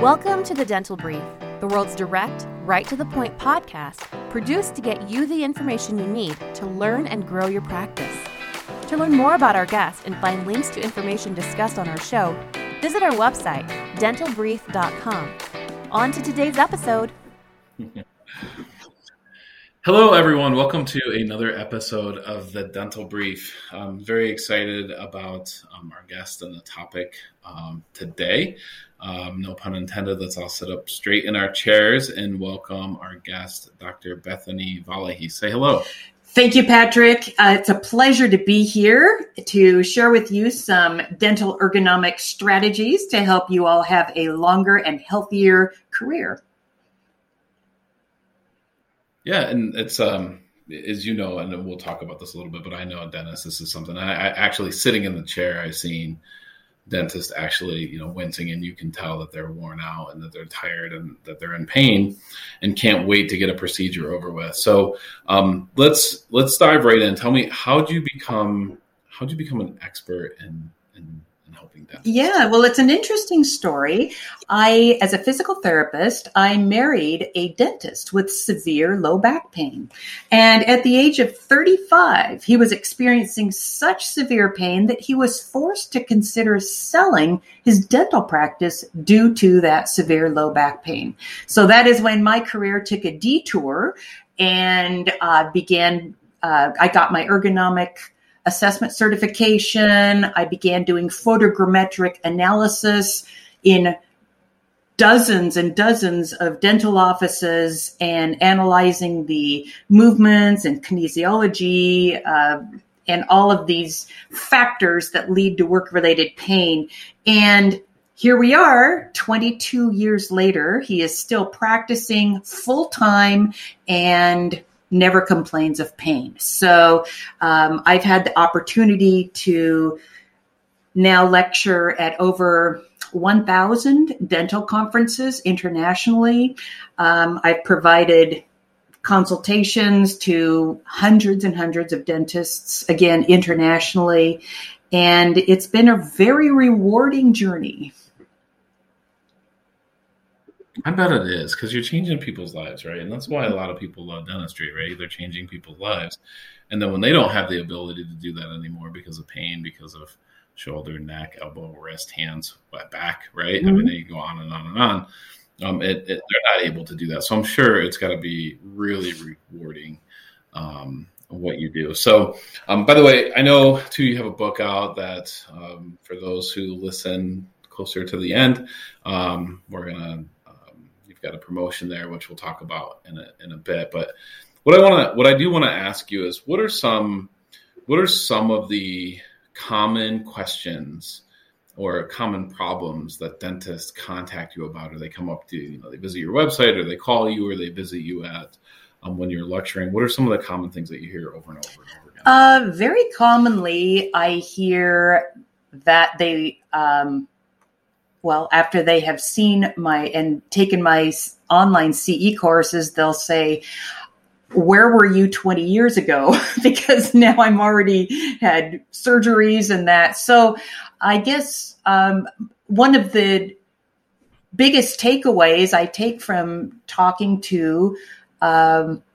Welcome to The Dental Brief, the world's direct, right-to-the-point podcast produced to get you the information you need to learn and grow your practice. To learn more about our guests and find links to information discussed on our show, visit our website, dentalbrief.com. On to today's episode. Hello, everyone. Welcome to another episode of The Dental Brief. I'm very excited about our guest and the topic today. No pun intended. Let's all sit up straight in our chairs and welcome our guest, Dr. Bethany Valachi. Say hello. Thank you, Patrick. It's a pleasure to be here to share with you some dental ergonomic strategies to help you all have a longer and healthier career. Yeah, and it's, as you know, and we'll talk about this a little bit, but I know, dentists, this is something I actually, sitting in the chair, I've seen dentists actually, wincing, and you can tell that they're worn out and that they're tired and that they're in pain and can't wait to get a procedure over with. So let's dive right in. Tell me, how'd you become an expert in helping dentists? Yeah, well, it's an interesting story. As a physical therapist, I married a dentist with severe low back pain. And at the age of 35, he was experiencing such severe pain that he was forced to consider selling his dental practice due to that severe low back pain. So that is when my career took a detour and I got my ergonomic assessment certification. I began doing photogrammetric analysis in dozens and dozens of dental offices and analyzing the movements and kinesiology and all of these factors that lead to work-related pain. And here we are, 22 years later. He is still practicing full-time and never complains of pain. So I've had the opportunity to now lecture at over 1,000 dental conferences internationally. I've provided consultations to hundreds and hundreds of dentists, again, internationally. And it's been a very rewarding journey. I bet it is, because you're changing people's lives, right? And that's why a lot of people love dentistry, right? They're changing people's lives. And then when they don't have the ability to do that anymore because of pain, because of shoulder, neck, elbow, wrist, hands, back, right? Mm-hmm. I mean, they go on and on and on. They're not able to do that. So I'm sure it's got to be really rewarding what you do. So, by the way, I know, too, you have a book out that for those who listen closer to the end, we're going to got a promotion there, which we'll talk about in a bit. But what I do want to ask you is, what are some of the common questions or common problems that dentists contact you about, or they come up to you, they visit your website, or they call you, or they visit you at when you're lecturing? What are some of the common things that you hear over and over and over again? Very commonly, I hear that they after they have seen and taken my online CE courses, they'll say, "Where were you 20 years ago?" Because now I'm already had surgeries and that. So I guess one of the biggest takeaways I take from talking to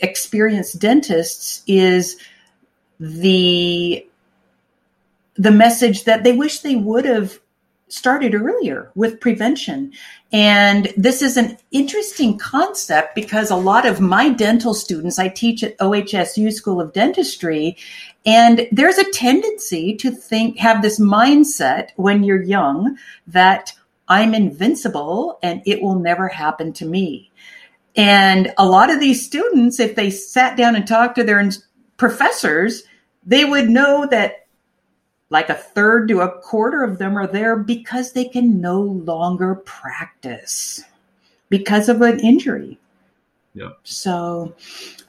experienced dentists is the message that they wish they would have started earlier with prevention. And this is an interesting concept because a lot of my dental students, I teach at OHSU School of Dentistry, and there's a tendency to have this mindset when you're young that I'm invincible and it will never happen to me. And a lot of these students, if they sat down and talked to their professors, they would know that like a third to a quarter of them are there because they can no longer practice because of an injury. Yeah. So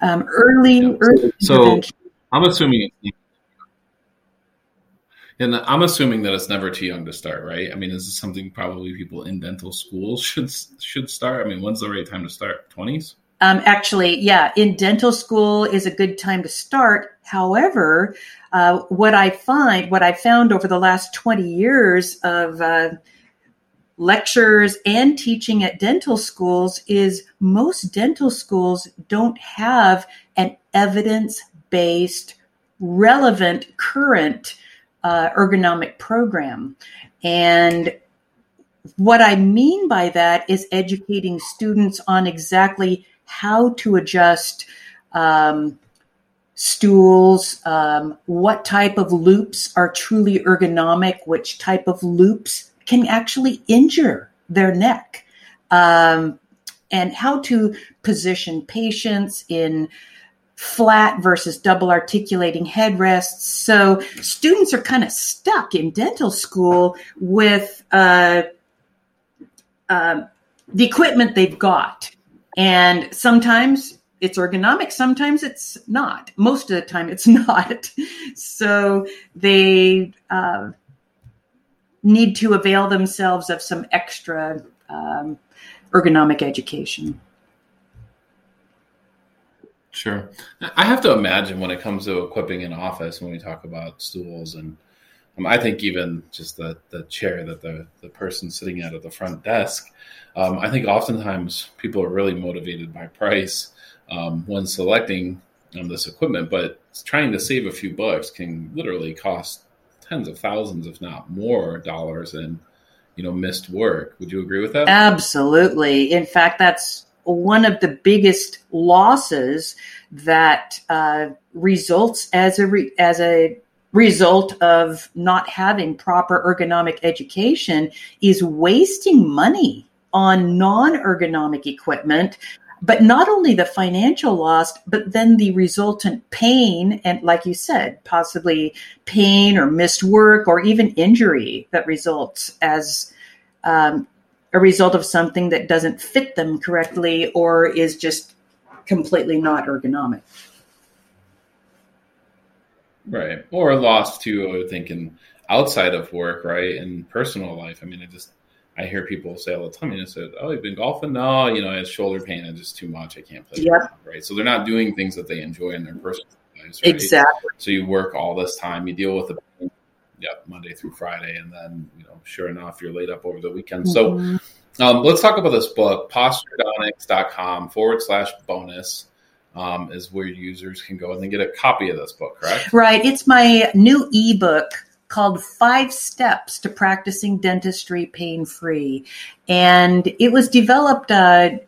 early. So I'm assuming that it's never too young to start, right? I mean, is this something probably people in dental school should start? I mean, when's the right time to start? 20s? Actually, yeah, in dental school is a good time to start. However, what I found over the last 20 years of lectures and teaching at dental schools is most dental schools don't have an evidence-based, relevant, current ergonomic program. And what I mean by that is educating students on exactly how to adjust stools, what type of loops are truly ergonomic, which type of loops can actually injure their neck, and how to position patients in flat versus double articulating headrests. So students are kind of stuck in dental school with the equipment they've got. And sometimes it's ergonomic, sometimes it's not. Most of the time it's not. So they need to avail themselves of some extra ergonomic education. Sure. I have to imagine when it comes to equipping an office, when we talk about stools, and I think even just the chair that the person sitting at the front desk, I think oftentimes people are really motivated by price when selecting this equipment, but trying to save a few bucks can literally cost tens of thousands, if not more, dollars in, missed work. Would you agree with that? Absolutely. In fact, that's one of the biggest losses that results as a result of not having proper ergonomic education is wasting money on non-ergonomic equipment, but not only the financial loss, but then the resultant pain. And like you said, possibly pain or missed work or even injury that results as a result of something that doesn't fit them correctly or is just completely not ergonomic. Right. Or lost too, I would think, in outside of work, right? And personal life. I mean, I hear people say all the time, oh, you've been golfing? No, I have shoulder pain. It's just too much. I can't play. Yep. Golf, right. So they're not doing things that they enjoy in their personal lives. Right? Exactly. So you work all this time, you deal with the Monday through Friday. And then, sure enough, you're laid up over the weekend. Mm-hmm. So let's talk about this book, posturedontics.com/bonus. Is where users can go and then get a copy of this book, correct? Right. It's my new ebook called 5 Steps to Practicing Dentistry Pain-Free. And it was developed during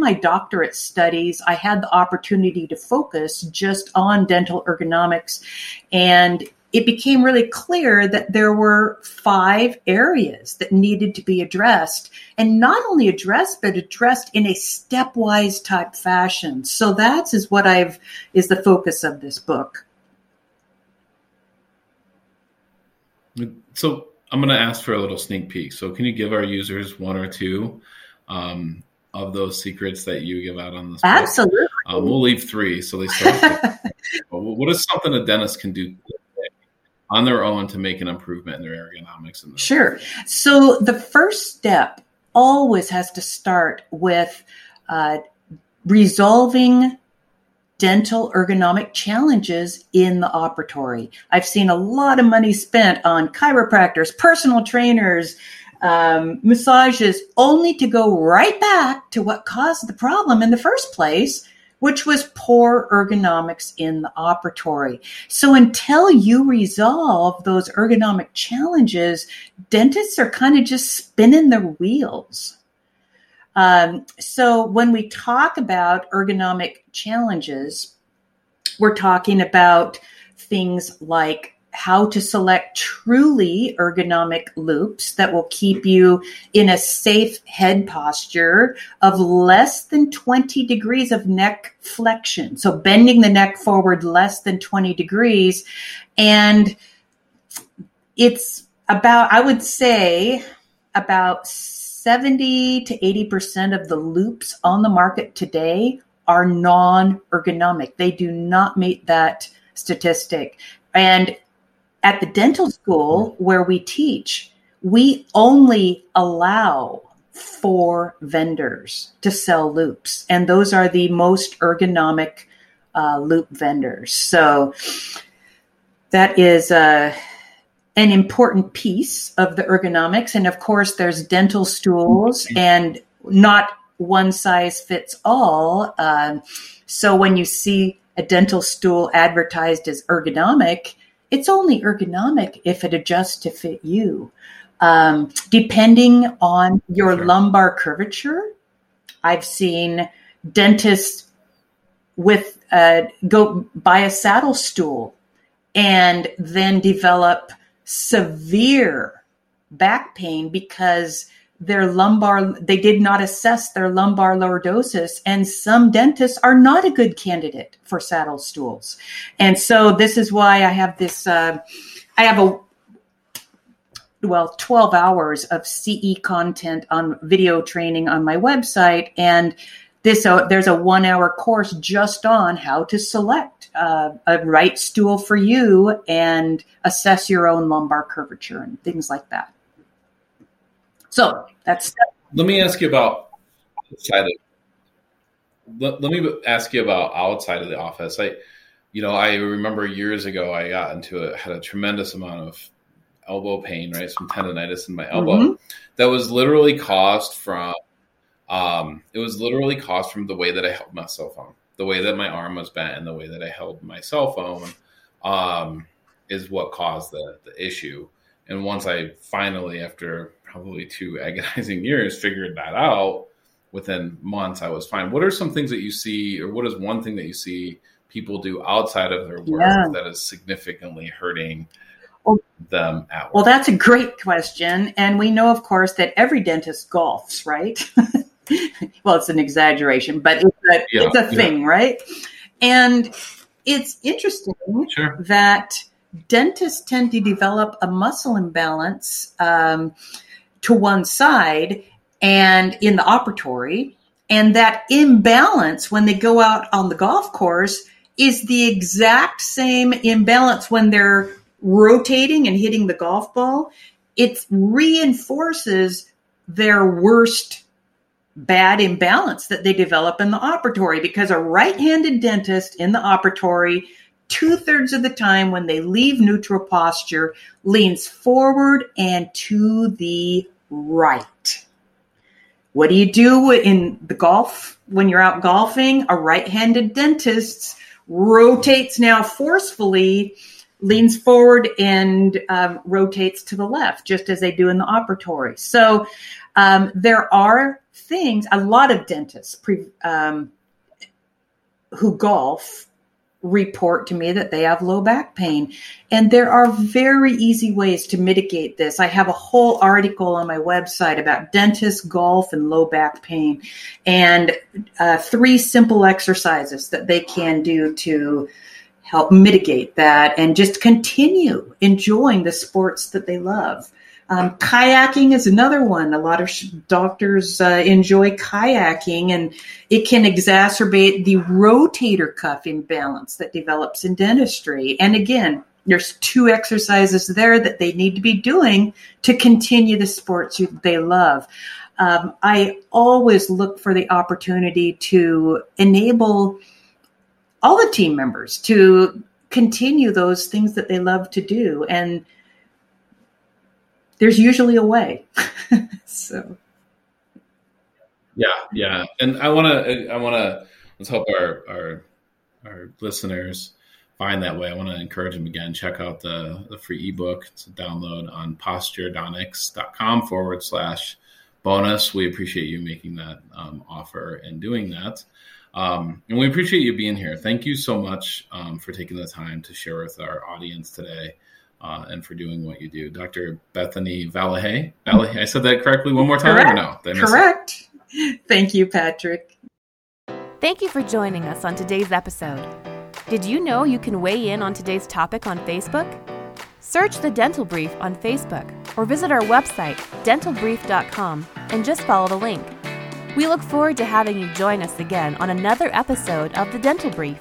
my doctorate studies. I had the opportunity to focus just on dental ergonomics. And it became really clear that there were 5 areas that needed to be addressed, and not only addressed, but addressed in a stepwise type fashion. So that is what is the focus of this book. So I'm going to ask for a little sneak peek. So can you give our users 1 or 2 of those secrets that you give out on this book? Absolutely. We'll leave 3. So they start. What is something a dentist can do on their own to make an improvement in their ergonomics? Sure. So the first step always has to start with resolving dental ergonomic challenges in the operatory. I've seen a lot of money spent on chiropractors, personal trainers, massages, only to go right back to what caused the problem in the first place, which was poor ergonomics in the operatory. So until you resolve those ergonomic challenges, dentists are kind of just spinning their wheels. So when we talk about ergonomic challenges, we're talking about things like how to select truly ergonomic loops that will keep you in a safe head posture of less than 20 degrees of neck flexion. So bending the neck forward less than 20 degrees. And it's about 70 to 80% of the loops on the market today are non-ergonomic. They do not meet that statistic. And at the dental school where we teach, we only allow 4 vendors to sell loops. And those are the most ergonomic loop vendors. So that is an important piece of the ergonomics. And of course, there's dental stools and not one size fits all. So when you see a dental stool advertised as ergonomic, it's only ergonomic if it adjusts to fit you. Depending on your lumbar curvature, I've seen dentists with go buy a saddle stool and then develop severe back pain because their lumbar, they did not assess their lumbar lordosis, and some dentists are not a good candidate for saddle stools. And so this is why I have this, I have a, 12 hours of CE content on video training on my website. And this, there's a 1 hour course just on how to select a right stool for you and assess your own lumbar curvature and things like that. So that's. Let me ask you about outside. Let me ask you about outside of the office. I remember years ago I got into it, had a tremendous amount of elbow pain, right? Some tendonitis in my elbow that was literally caused from. It was literally caused from the way that I held my cell phone, the way that my arm was bent, and the way that I held my cell phone is what caused the issue. And once I finally, after probably 2 agonizing years, figured that out, within months, I was fine. What are some things that you see, or what is one thing that you see people do outside of their work that is significantly hurting them at work? Well, that's a great question. And we know, of course, that every dentist golfs, right? Well, it's an exaggeration, but it's a thing, right? And it's interesting that dentists tend to develop a muscle imbalance to one side and in the operatory. And that imbalance when they go out on the golf course is the exact same imbalance when they're rotating and hitting the golf ball. It reinforces their worst bad imbalance that they develop in the operatory, because a right-handed dentist in the operatory, 2/3 of the time when they leave neutral posture, leans forward and to the right. What do you do in the golf? When you're out golfing, a right-handed dentist rotates now forcefully, leans forward and rotates to the left, just as they do in the operatory. So there are things, a lot of dentists who golf report to me that they have low back pain. And there are very easy ways to mitigate this. I have a whole article on my website about dentists, golf, and low back pain, and 3 simple exercises that they can do to help mitigate that and just continue enjoying the sports that they love. Kayaking is another one. A lot of doctors enjoy kayaking, and it can exacerbate the rotator cuff imbalance that develops in dentistry. And again, there's 2 exercises there that they need to be doing to continue the sports they love. I always look for the opportunity to enable all the team members to continue those things that they love to do. And there's usually a way. So. Yeah. And I want to, let's help our listeners find that way. I want to encourage them again, check out the free ebook. It's a download on posturedontics.com/bonus. We appreciate you making that offer and doing that. And we appreciate you being here. Thank you so much for taking the time to share with our audience today. And for doing what you do. Dr. Bethany Valachi. I said that correctly one more time? Correct. Or no? Correct. Thank you, Patrick. Thank you for joining us on today's episode. Did you know you can weigh in on today's topic on Facebook? Search The Dental Brief on Facebook or visit our website, dentalbrief.com, and just follow the link. We look forward to having you join us again on another episode of The Dental Brief.